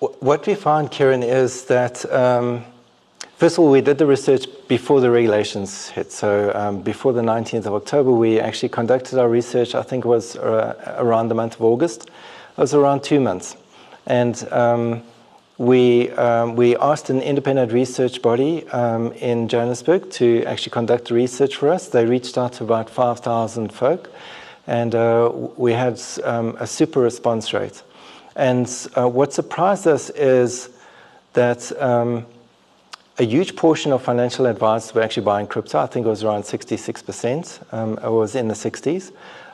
What we found, Kieran, is that um first of all, we did the research before the regulations hit. So um, before the nineteenth of October, we actually conducted our research. I think it was uh, around the month of August. It was around two months. And um, we, um, we asked an independent research body um, in Johannesburg to actually conduct the research for us. They reached out to about five thousand folk, and uh, we had um, a super response rate. And uh, what surprised us is that um, a huge portion of financial advisors were actually buying crypto. I think it was around sixty-six percent. Um, it was in the sixties.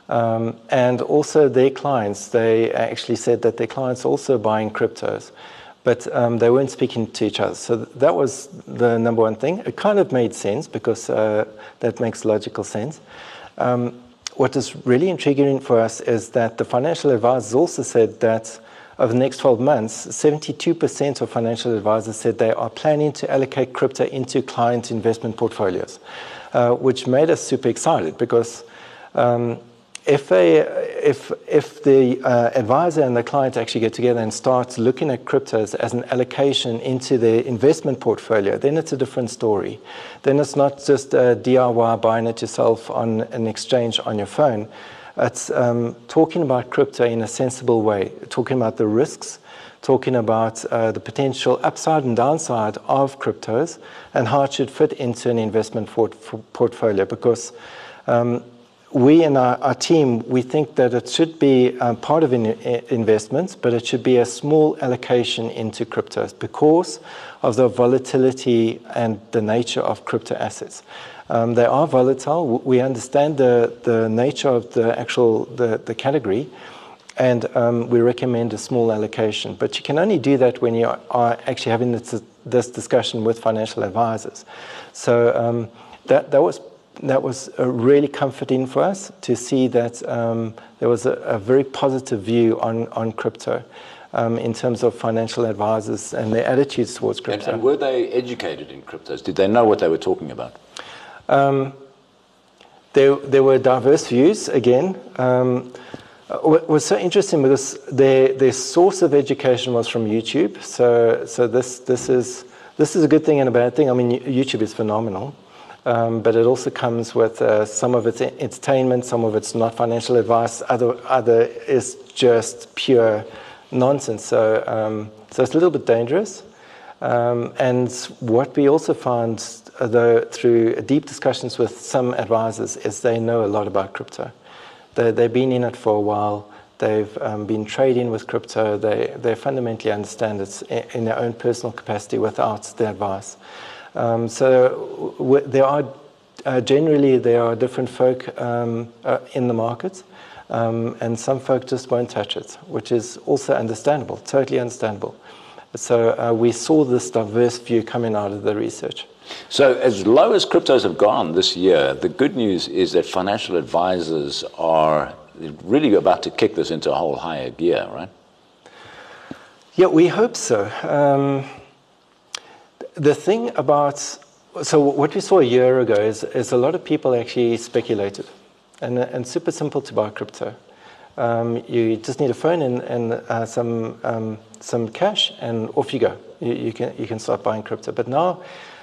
Um, and also their clients, they actually said that their clients also buying cryptos, but um, they weren't speaking to each other. So that was the number one thing. It kind of made sense because uh, that makes logical sense. Um, what is really intriguing for us is that the financial advisors also said that over the next twelve months, seventy-two percent of financial advisors said they are planning to allocate crypto into client investment portfolios, uh, which made us super excited because um, If, they, if, if the uh, advisor and the client actually get together and start looking at cryptos as an allocation into their investment portfolio, then it's a different story. Then it's not just a D I Y buying it yourself on an exchange on your phone. It's um, talking about crypto in a sensible way, talking about the risks, talking about uh, the potential upside and downside of cryptos and how it should fit into an investment fort- portfolio because um, we and our, our team, we think that it should be um, part of in, in investments, but it should be a small allocation into cryptos because of the volatility and the nature of crypto assets. Um, they are volatile. We understand the, the nature of the actual the, the category, and um, we recommend a small allocation. But you can only do that when you are, are actually having this, this discussion with financial advisors. So um, that that was. That was really comforting for us to see that um, there was a, a very positive view on, on crypto um, in terms of financial advisors and their attitudes towards crypto. And, and were they educated in cryptos? Did they know what they were talking about? Um, there, there were diverse views, again. Um, It was so interesting because their, their source of education was from YouTube. So, so this, this, is, this is a good thing and a bad thing. I mean, YouTube is phenomenal. Um, but it also comes with uh, some of its entertainment, some of it's not financial advice, other other is just pure nonsense. So um, so it's a little bit dangerous. Um, and what we also found, though, through deep discussions with some advisors, is they know a lot about crypto. They, they've been in it for a while. They've um, been trading with crypto. They they fundamentally understand it in their own personal capacity without the advice. Um, so w- there are uh, generally there are different folk um, uh, in the market, um, and some folk just won't touch it, which is also understandable, totally understandable. So uh, we saw this diverse view coming out of the research. So as low as cryptos have gone this year, the good news is that financial advisors are really about to kick this into a whole higher gear, right? Yeah, we hope so. Um, The thing about, so what we saw a year ago is, is a lot of people actually speculated, and and super simple to buy crypto. Um, you just need a phone and, and uh, some um, some cash, and off you go. You, you can you can start buying crypto. But now,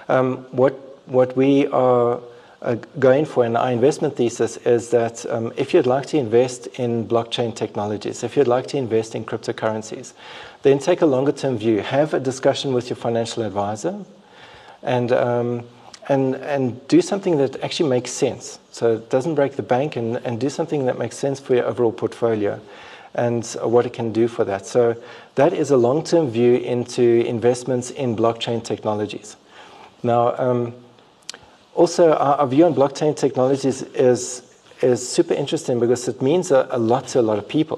um, what what we are uh, going for in our investment thesis is that um, if you'd like to invest in blockchain technologies, if you'd like to invest in cryptocurrencies, then take a longer-term view. Have a discussion with your financial advisor, and um, and and do something that actually makes sense. So it doesn't break the bank, and, and do something that makes sense for your overall portfolio, and what it can do for that. So that is a long-term view into investments in blockchain technologies. Now, um, also our, our view on blockchain technologies is is super interesting because it means a, a lot to a lot of people.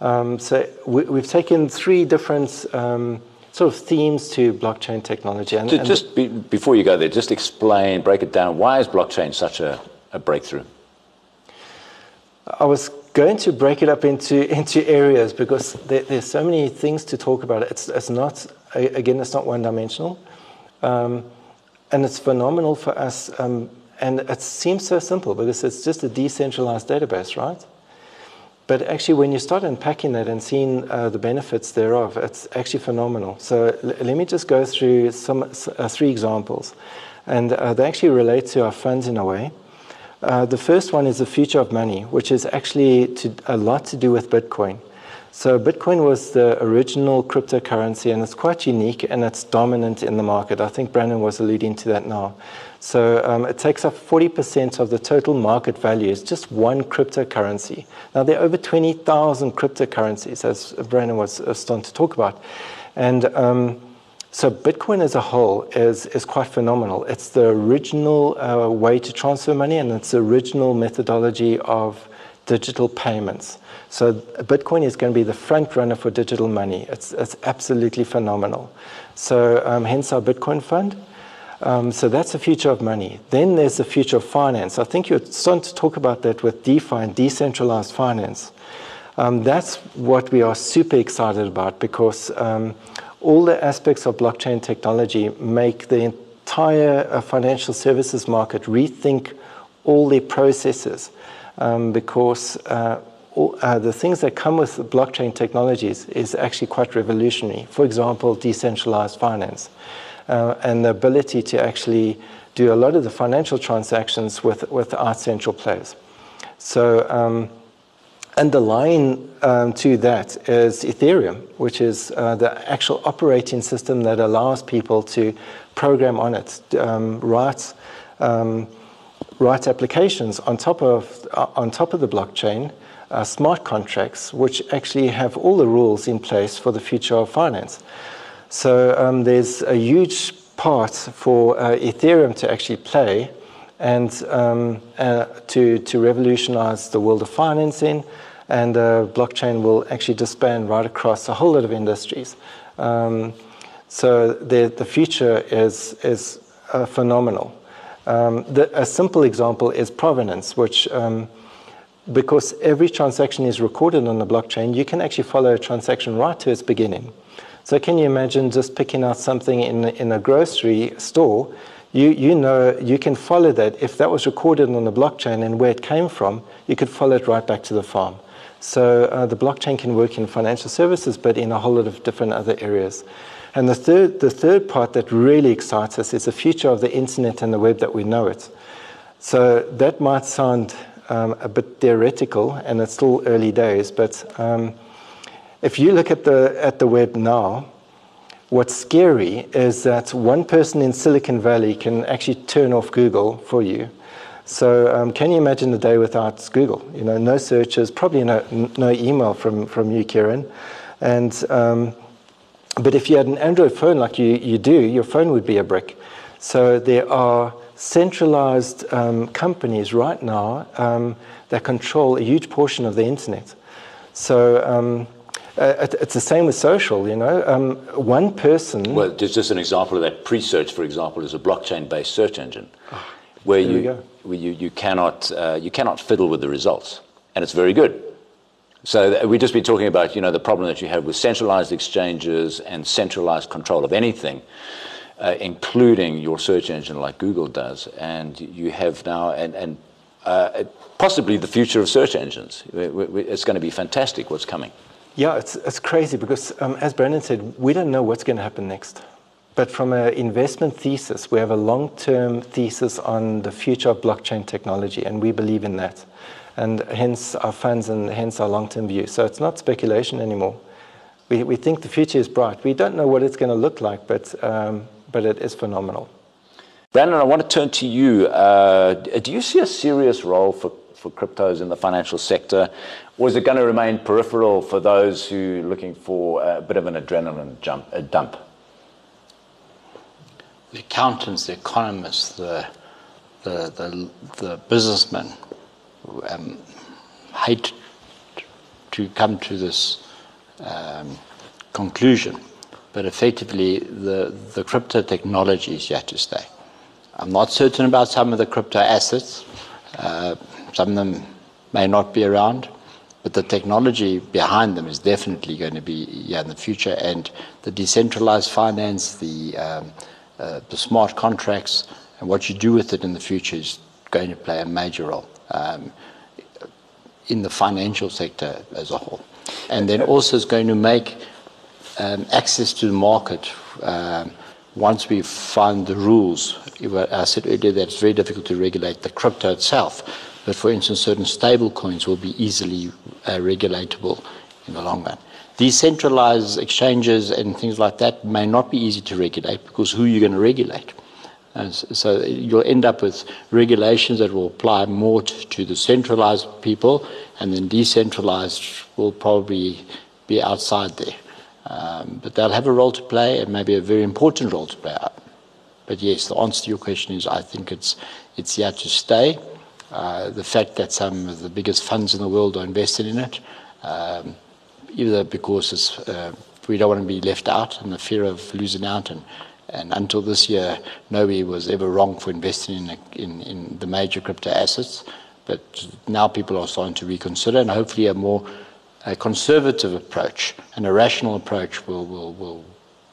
Um, so we, we've taken three different um, sort of themes to blockchain technology. And, and just be, before you go there, just explain, break it down. Why is blockchain such a, a breakthrough? I was going to break it up into into areas because there, there's so many things to talk about. It's it's not again, it's not one-dimensional, um, and it's phenomenal for us. Um, and it seems so simple because it's just a decentralized database, right? But actually, when you start unpacking that and seeing uh, the benefits thereof, it's actually phenomenal. So l- let me just go through some uh, three examples. And uh, they actually relate to our funds in a way. Uh, the first one is the future of money, which is actually to, a lot to do with Bitcoin. So Bitcoin was the original cryptocurrency, and it's quite unique, and it's dominant in the market. I think Brandon was alluding to that now. So um, it takes up forty percent of the total market value. It's just one cryptocurrency. Now, there are over twenty thousand cryptocurrencies, as Brandon was starting to talk about. And um, So Bitcoin as a whole is, is quite phenomenal. It's the original uh, way to transfer money, and it's the original methodology of digital payments. So Bitcoin is going to be the front runner for digital money. It's, it's absolutely phenomenal. So um, hence our Bitcoin fund. Um, so that's the future of money. Then there's the future of finance. I think you're starting to talk about that with DeFi and decentralized finance. Um, that's what we are super excited about, because um, all the aspects of blockchain technology make the entire financial services market rethink all their processes, um, because uh, all, uh, the things that come with blockchain technologies is actually quite revolutionary. For example, decentralized finance uh, and the ability to actually do a lot of the financial transactions with, with our central players. So um, underlying um, to that is Ethereum, which is uh, the actual operating system that allows people to program on it, um, write, um, write applications on top of, uh, on top of the blockchain, uh, smart contracts, which actually have all the rules in place for the future of finance. So um, there's a huge part for uh, Ethereum to actually play and um, uh, to, to revolutionize the world of financing. And uh, blockchain will actually disband right across a whole lot of industries. Um, so the, the future is, is uh, phenomenal. Um, the, a simple example is provenance, which um, because every transaction is recorded on the blockchain, you can actually follow a transaction right to its beginning. So can you imagine just picking out something in, in a grocery store? You, you know, you can follow that. If that was recorded on the blockchain and where it came from, you could follow it right back to the farm. So uh, the blockchain can work in financial services, but in a whole lot of different other areas. And the third, the third part that really excites us is the future of the internet and the web that we know it. So that might sound um, a bit theoretical, and it's still early days, but um, if you look at the, at the web now, what's scary is that one person in Silicon Valley can actually turn off Google for you. So um, can you imagine a day without Google? You know, no searches, probably no, no email from, from you, Kieran. And, um, but if you had an Android phone like you, you do, your phone would be a brick. So there are centralized um, companies right now um, that control a huge portion of the internet. So Um, Uh, it's the same with social, you know. Um, one person. Well, there's just an example of that. Pre-search, for example, is a blockchain-based search engine, oh, where you, where you you cannot uh, you cannot fiddle with the results, and it's very good. So we've just been talking about, you know, the problem that you have with centralized exchanges and centralized control of anything, uh, including your search engine like Google does, and you have now and and uh, possibly the future of search engines. It's going to be fantastic what's coming. Yeah, it's, it's crazy because, um, as Brandon said, we don't know what's going to happen next. But from an investment thesis, we have a long-term thesis on the future of blockchain technology, and we believe in that. And hence our funds and hence our long-term view. So it's not speculation anymore. We, we think the future is bright. We don't know what it's going to look like, but, um, but it is phenomenal. Brandon, I want to turn to you. Uh, do you see a serious role for for cryptos in the financial sector, or is it going to remain peripheral for those who are looking for a bit of an adrenaline jump, a dump? The accountants, the economists, the, the, the, the businessmen um, hate to come to this um, conclusion, but effectively the, the crypto technology is yet to stay. I'm not certain about some of the crypto assets. Uh, Some of them may not be around, but the technology behind them is definitely going to be yeah, in the future. And the decentralized finance, the, um, uh, the smart contracts, and what you do with it in the future is going to play a major role um, in the financial sector as a whole. And then also it's going to make um, access to the market um, once we find the rules. I said earlier that it's very difficult to regulate the crypto itself. But for instance, certain stable coins will be easily uh, regulatable in the long run. Decentralized exchanges and things like that may not be easy to regulate because who are you going to regulate? And so you'll end up with regulations that will apply more to the centralized people, and then decentralized will probably be outside there. Um, but they'll have a role to play, and maybe a very important role to play. But yes, the answer to your question is I think it's it's here to stay. Uh, the fact that some of the biggest funds in the world are invested in it, um, either because it's, uh, we don't want to be left out and the fear of losing out, and, and until this year, nobody was ever wrong for investing in, a, in, in the major crypto assets. But now people are starting to reconsider, and hopefully a more a conservative approach and a rational approach will will will,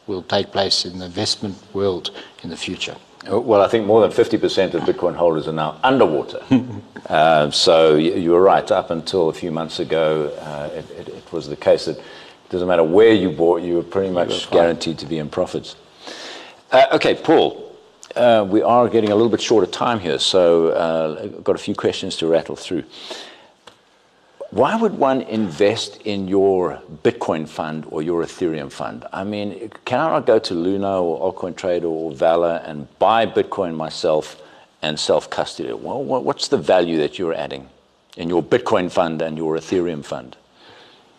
will take place in the investment world in the future. Well, I think more than fifty percent of Bitcoin holders are now underwater. uh, so you, you were right. Up until a few months ago, uh, it, it, it was the case that it doesn't matter where you bought, you were pretty much guaranteed to be in profits. Uh, okay, Paul, uh, we are getting a little bit short of time here, so uh, I've got a few questions to rattle through. Why would one invest in your Bitcoin fund or your Ethereum fund? I mean, can I not go to Luna or Altcoin Trader or Valor and buy Bitcoin myself and self-custody it? Well, what's the value that you're adding in your Bitcoin fund and your Ethereum fund?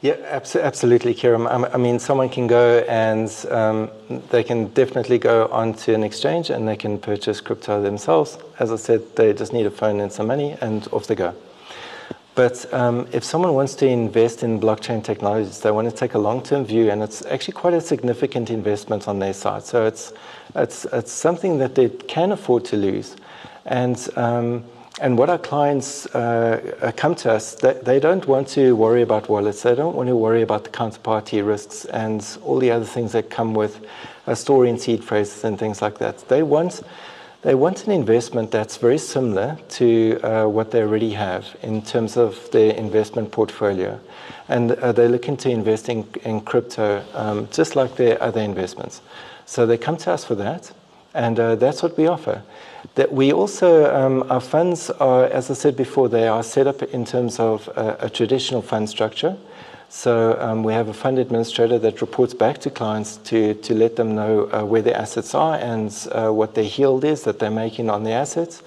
Yeah, abs absolutely, Kieran. I mean, someone can go and um, they can definitely go onto an exchange and they can purchase crypto themselves. As I said, they just need a phone and some money and off they go. But um, if someone wants to invest in blockchain technologies, they want to take a long-term view, and it's actually quite a significant investment on their side. So it's it's it's something that they can afford to lose. And um, and what our clients uh, come to us, they, they don't want to worry about wallets. They don't want to worry about the counterparty risks and all the other things that come with uh, storing seed phrases and things like that. They want. They want an investment that's very similar to uh, what they already have in terms of their investment portfolio. And uh, they're looking to invest in, in crypto um, just like their other investments. So they come to us for that, and uh, that's what we offer. That we also, um, our funds are, as I said before, they are set up in terms of a, a traditional fund structure. So um, we have a fund administrator that reports back to clients to, to let them know uh, where their assets are and uh, what their yield is that they're making on their assets,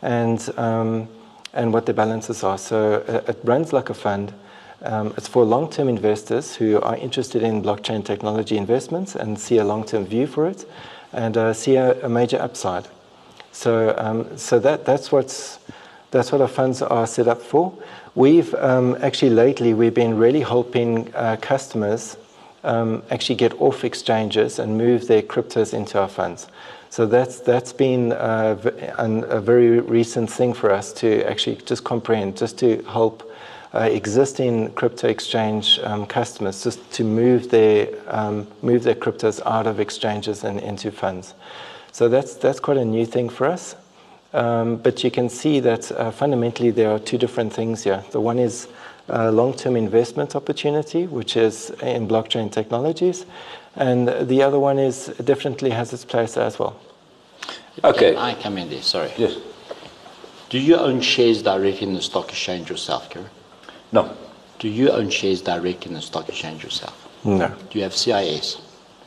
and, um, and what their balances are. So uh, it runs like a fund. Um, it's for long-term investors who are interested in blockchain technology investments and see a long-term view for it and uh, see a, a major upside. So, um, so that, that's what's... That's what our funds are set up for. We've um, actually lately, we've been really helping uh, customers um, actually get off exchanges and move their cryptos into our funds. So that's, that's been uh, a very recent thing for us to actually just comprehend, just to help uh, existing crypto exchange um, customers just to move their, um, move their cryptos out of exchanges and into funds. So that's, that's quite a new thing for us. Um, but you can see that uh, fundamentally there are two different things here. The one is uh, long-term investment opportunity, which is in blockchain technologies, and the other one is definitely has its place as well. Okay. Can I come in there? Sorry. Yes. Do you own shares directly in the stock exchange yourself, Kieran? No. Do you own shares directly in the stock exchange yourself? No. Do you have C I S,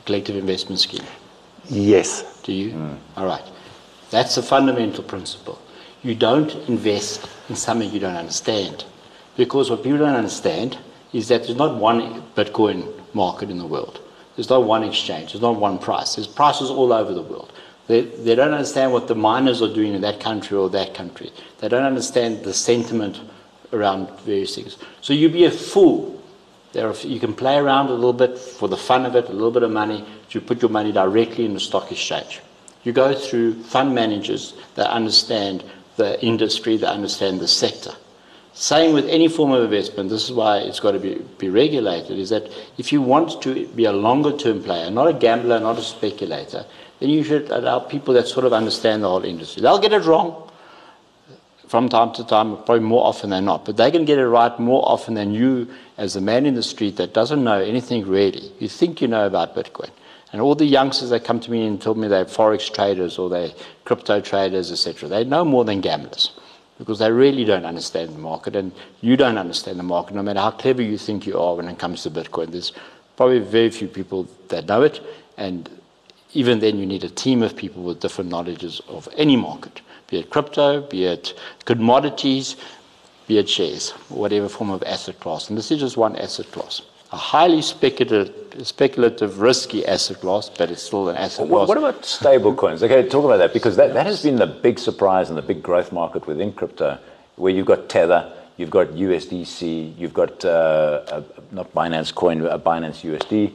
Collective Investment Scheme? Yes. Do you? Mm. All right. That's a fundamental principle. You don't invest in something you don't understand, because what people don't understand is that there's not one Bitcoin market in the world. There's not one exchange. There's not one price. There's prices all over the world. They, they don't understand what the miners are doing in that country or that country. They don't understand the sentiment around various things. So you'd be a fool. There are, you can play around a little bit for the fun of it, a little bit of money, to put your money directly in the stock exchange. You go through fund managers that understand the industry, that understand the sector. Same with any form of investment. This is why it's got to be, be regulated, is that if you want to be a longer-term player, not a gambler, not a speculator, then you should allow people that sort of understand the whole industry. They'll get it wrong from time to time, probably more often than not, but they can get it right more often than you as a man in the street that doesn't know anything really. You think you know about Bitcoin. And all the youngsters that come to me and tell me they're forex traders or they're crypto traders, et cetera, they know more than gamblers, because they really don't understand the market, and you don't understand the market, no matter how clever you think you are when it comes to Bitcoin. There's probably very few people that know it, and even then you need a team of people with different knowledges of any market, be it crypto, be it commodities, be it shares, whatever form of asset class. And this is just one asset class. a highly speculative, speculative, risky asset class, but it's still an asset what, class. What about stable coins? Okay, talk about that, because that, that has been the big surprise and the big growth market within crypto, where you've got Tether, you've got U S D C, you've got uh, a, not Binance Coin, a Binance U S D.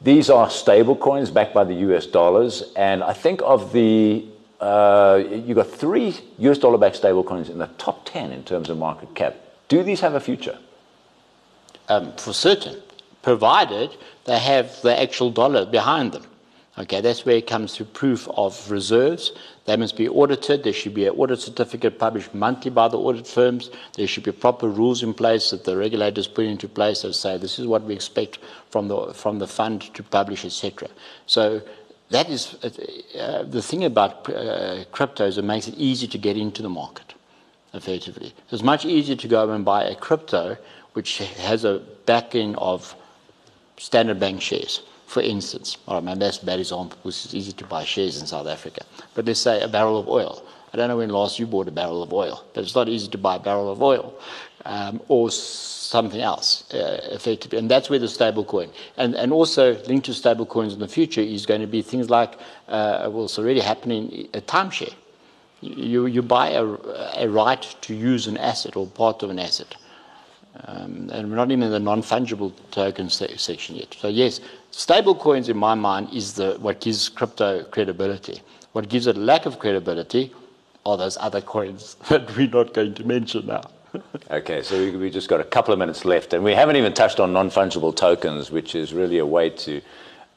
These are stable coins backed by the U S dollars, and I think of the uh, you've got three U S dollar-backed stable coins in the top ten in terms of market cap. Do these have a future? Um, for certain, provided they have the actual dollar behind them. Okay, that's where it comes to proof of reserves. They must be audited. There should be an audit certificate published monthly by the audit firms. There should be proper rules in place that the regulators put into place that say this is what we expect from the from the fund to publish, et cetera. So that is uh, the thing about uh, crypto is it makes it easy to get into the market, effectively. It's much easier to go and buy a crypto which has a backing of Standard Bank shares, for instance. All right, man, that's a bad example because it's easy to buy shares in South Africa. But let's say a barrel of oil. I don't know when last you bought a barrel of oil, but it's not easy to buy a barrel of oil um, or something else, uh, effectively. And that's where the stablecoin. And, and also linked to stablecoins in the future is going to be things like, uh, well, it's already happening, a timeshare. You, you buy a, a right to use an asset or part of an asset. Um, and we're not even in the non-fungible token se- section yet. So yes, stable coins in my mind is the what gives crypto credibility. What gives it lack of credibility are those other coins that we're not going to mention now. Okay, so we, we just got a couple of minutes left, and we haven't even touched on non-fungible tokens, which is really a way to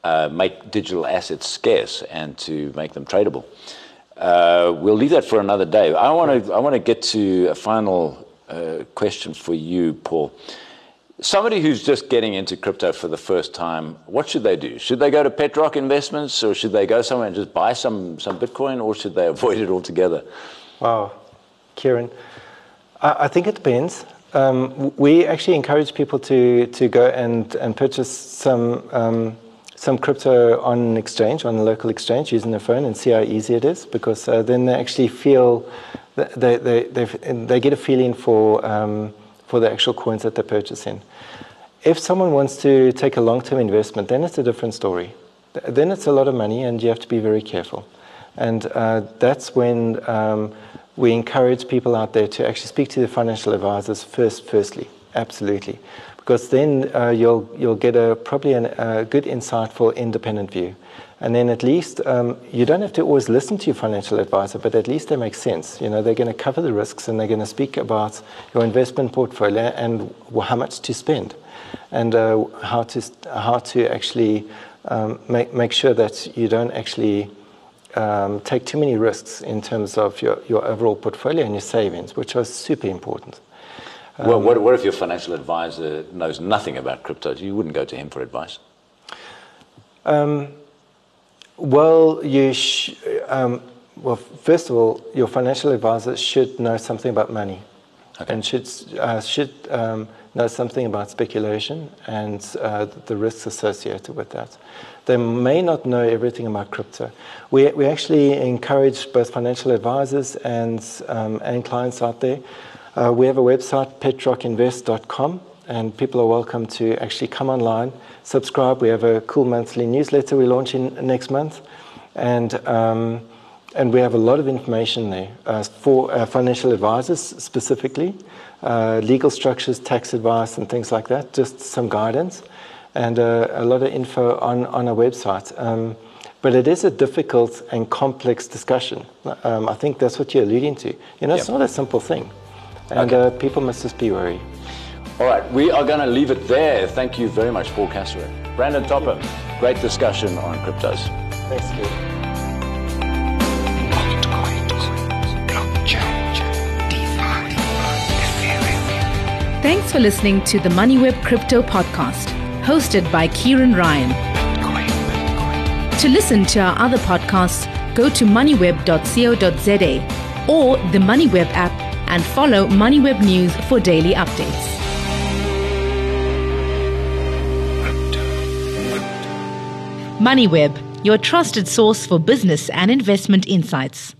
uh, make digital assets scarce and to make them tradable. Uh, we'll leave that for another day. I want to I want to get to a final Uh, question for you, Paul. Somebody who's just getting into crypto for the first time, what should they do? Should they go to Petrock Investments, or should they go somewhere and just buy some some Bitcoin, or should they avoid it altogether? Wow, Kieran, I, I think it depends. Um, we actually encourage people to to go and and purchase some um, some crypto on an exchange, on a local exchange, using their phone, and see how easy it is, because uh, then they actually feel. They, they, they, they get a feeling for um, for the actual coins that they're purchasing. If someone wants to take a long-term investment, then it's a different story. Then it's a lot of money, and you have to be very careful. And uh, that's when um, we encourage people out there to actually speak to their financial advisors first. Firstly, absolutely, because then uh, you'll you'll get a probably an, a good, insightful, independent view. And then at least um, you don't have to always listen to your financial advisor, but at least they make sense. You know, they're going to cover the risks, and they're going to speak about your investment portfolio and how much to spend, and uh, how to how to actually um, make make sure that you don't actually um, take too many risks in terms of your, your overall portfolio and your savings, which are super important. Um, well, what, what if your financial advisor knows nothing about crypto? You wouldn't go to him for advice. Um, Well, you sh- um, well. First of all, your financial advisor should know something about money, okay, and should uh, should um, know something about speculation and uh, the risks associated with that. They may not know everything about crypto. We we actually encourage both financial advisors and um, and clients out there. Uh, we have a website, petrock invest dot com. And people are welcome to actually come online, subscribe. We have a cool monthly newsletter we're launching next month. And um, and we have a lot of information there uh, for uh, financial advisors specifically, uh, legal structures, tax advice, and things like that, just some guidance. And uh, a lot of info on, on our website. Um, but it is a difficult and complex discussion. Um, I think that's what you're alluding to. You know, yep. It's not a simple thing. And okay. uh, people must just be wary. All right, we are going to leave it there. Thank you very much, Paul Kasserin. Brandon Topham, great discussion on cryptos. Thanks, Keith. Thanks for listening to the MoneyWeb Crypto Podcast, hosted by Kieran Ryan. To listen to our other podcasts, go to moneyweb dot co dot za or the MoneyWeb app and follow MoneyWeb News for daily updates. MoneyWeb, your trusted source for business and investment insights.